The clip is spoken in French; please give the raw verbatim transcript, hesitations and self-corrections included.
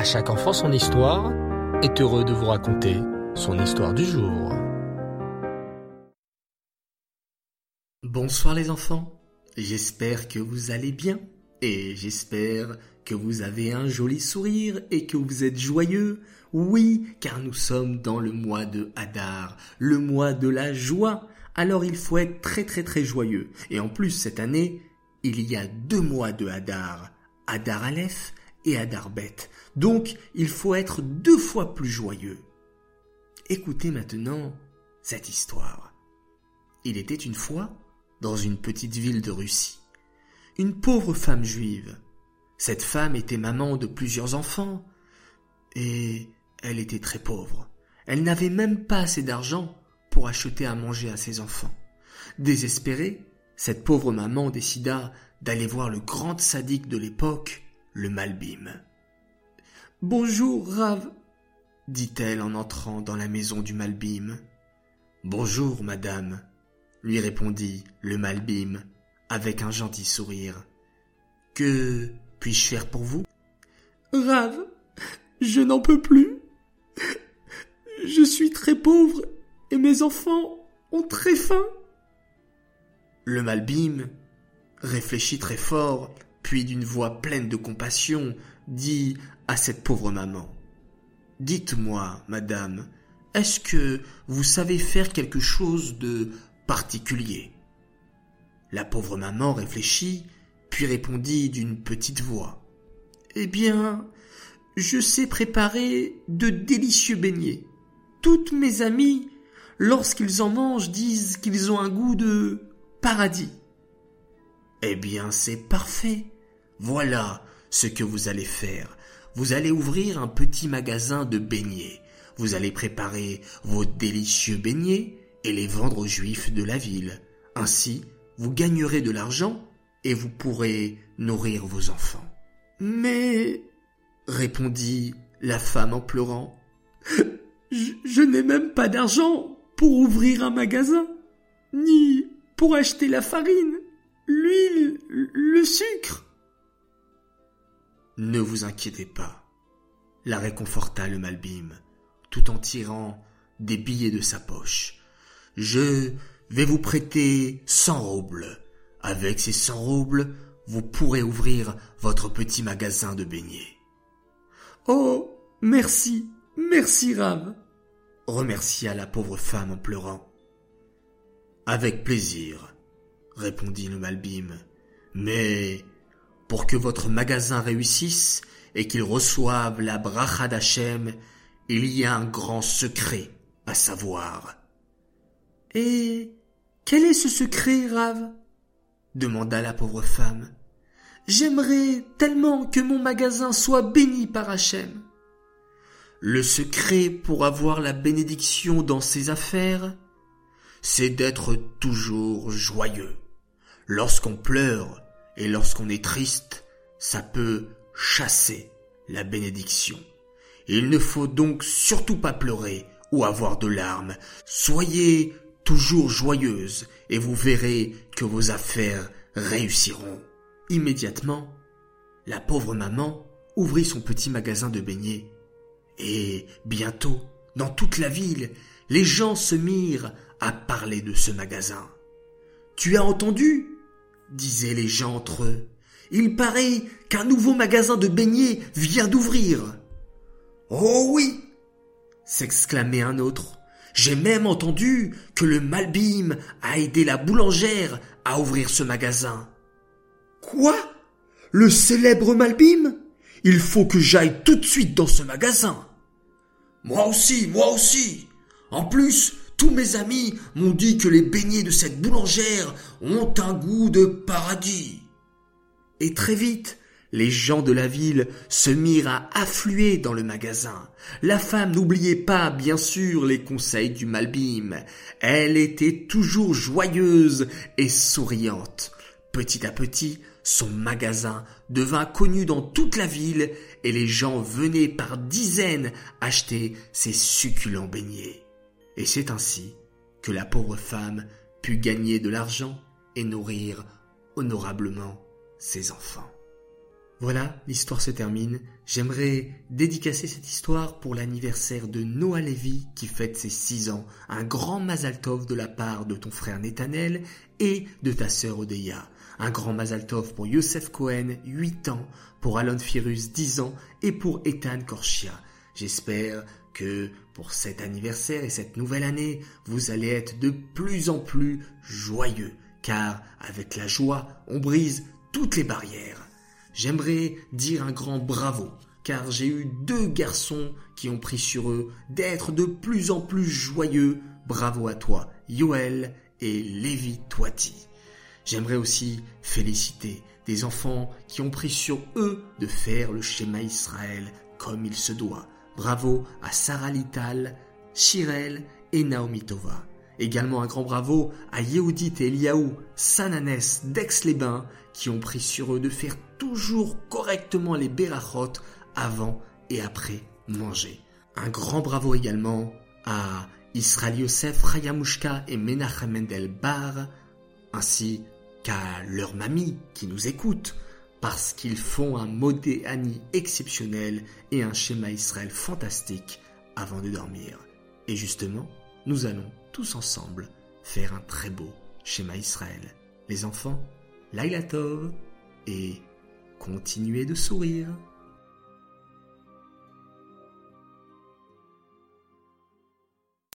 À chaque enfant son histoire est heureux de vous raconter son histoire du jour. Bonsoir les enfants, j'espère que vous allez bien et j'espère que vous avez un joli sourire et que vous êtes joyeux. Oui, car nous sommes dans le mois de Hadar, le mois de la joie. Alors il faut être très très très joyeux. Et en plus cette année, il y a deux mois de Hadar, Hadar Aleph et à Darbet. Donc, il faut être deux fois plus joyeux. Écoutez maintenant cette histoire. Il était une fois, dans une petite ville de Russie, une pauvre femme juive. Cette femme était maman de plusieurs enfants et elle était très pauvre. Elle n'avait même pas assez d'argent pour acheter à manger à ses enfants. Désespérée, cette pauvre maman décida d'aller voir le grand sadique de l'époque, Le Malbim. « Bonjour, Rav » dit-elle en entrant dans la maison du Malbim. « Bonjour, madame » lui répondit le Malbim avec un gentil sourire. « Que puis-je faire pour vous ?»« Rav, je n'en peux plus. Je suis très pauvre et mes enfants ont très faim. » Le Malbim réfléchit très fort, puis d'une voix pleine de compassion, dit à cette pauvre maman « Dites-moi, madame, est-ce que vous savez faire quelque chose de particulier ?» La pauvre maman réfléchit, puis répondit d'une petite voix « Eh bien, je sais préparer de délicieux beignets. Toutes mes amies, lorsqu'ils en mangent, disent qu'ils ont un goût de paradis. » « Eh bien, c'est parfait. » Voilà ce que vous allez faire. Vous allez ouvrir un petit magasin de beignets. Vous allez préparer vos délicieux beignets et les vendre aux juifs de la ville. Ainsi, vous gagnerez de l'argent et vous pourrez nourrir vos enfants. « Mais... » répondit la femme en pleurant. « Je, je n'ai même pas d'argent pour ouvrir un magasin, ni pour acheter la farine, l'huile, le sucre. » « Ne vous inquiétez pas, » la réconforta le Malbim, tout en tirant des billets de sa poche. « Je vais vous prêter cent roubles. Avec ces cent roubles, vous pourrez ouvrir votre petit magasin de beignets. »« Oh, merci, merci Rav !» remercia la pauvre femme en pleurant. « Avec plaisir, » répondit le Malbim, « mais... pour que votre magasin réussisse et qu'il reçoive la bracha d'Hachem, il y a un grand secret à savoir. » « Et quel est ce secret, Rav ?» demanda la pauvre femme. « J'aimerais tellement que mon magasin soit béni par Hachem. »« Le secret pour avoir la bénédiction dans ses affaires, c'est d'être toujours joyeux. Lorsqu'on pleure, et lorsqu'on est triste, ça peut chasser la bénédiction. Il ne faut donc surtout pas pleurer ou avoir de larmes. Soyez toujours joyeuse et vous verrez que vos affaires réussiront. » Immédiatement, la pauvre maman ouvrit son petit magasin de beignets. Et bientôt, dans toute la ville, les gens se mirent à parler de ce magasin. « Tu as entendu ?» disaient les gens entre eux. « Il paraît qu'un nouveau magasin de beignets vient d'ouvrir. »« Oh oui !» s'exclamait un autre. « J'ai même entendu que le Malbim a aidé la boulangère à ouvrir ce magasin. »« Quoi ? Le célèbre Malbim ? Il faut que j'aille tout de suite dans ce magasin. »« Moi aussi, moi aussi. En plus, tous mes amis m'ont dit que les beignets de cette boulangère ont un goût de paradis. » Et très vite, les gens de la ville se mirent à affluer dans le magasin. La femme n'oubliait pas, bien sûr, les conseils du Malbim. Elle était toujours joyeuse et souriante. Petit à petit, son magasin devint connu dans toute la ville et les gens venaient par dizaines acheter ses succulents beignets. Et c'est ainsi que la pauvre femme put gagner de l'argent et nourrir honorablement ses enfants. Voilà, l'histoire se termine. J'aimerais dédicacer cette histoire pour l'anniversaire de Noah Levy qui fête ses six ans. Un grand Mazal Tov de la part de ton frère Nathanel et de ta sœur Odeya. Un grand Mazal Tov pour Yosef Cohen, huit ans, pour Alan Firuz, dix ans et pour Ethan Korchia. J'espère que pour cet anniversaire et cette nouvelle année, vous allez être de plus en plus joyeux, car avec la joie, on brise toutes les barrières. J'aimerais dire un grand bravo, car j'ai eu deux garçons qui ont pris sur eux d'être de plus en plus joyeux. Bravo à toi, Yoel et Lévi-Touati. J'aimerais aussi féliciter des enfants qui ont pris sur eux de faire le schéma Israël comme il se doit. Bravo à Sarah Lital, Shirel et Naomi Tova. Également un grand bravo à Yehudit et Eliaou Sananès d'Aix-les-Bains qui ont pris sur eux de faire toujours correctement les berachot avant et après manger. Un grand bravo également à Israël Yosef, Hayamushka et Menachemendel Bar, ainsi qu'à leur mamie qui nous écoute, parce qu'ils font un modéani exceptionnel et un schéma Israël fantastique avant de dormir. Et justement, nous allons tous ensemble faire un très beau schéma Israël. Les enfants, Laïla Tov et continuez de sourire.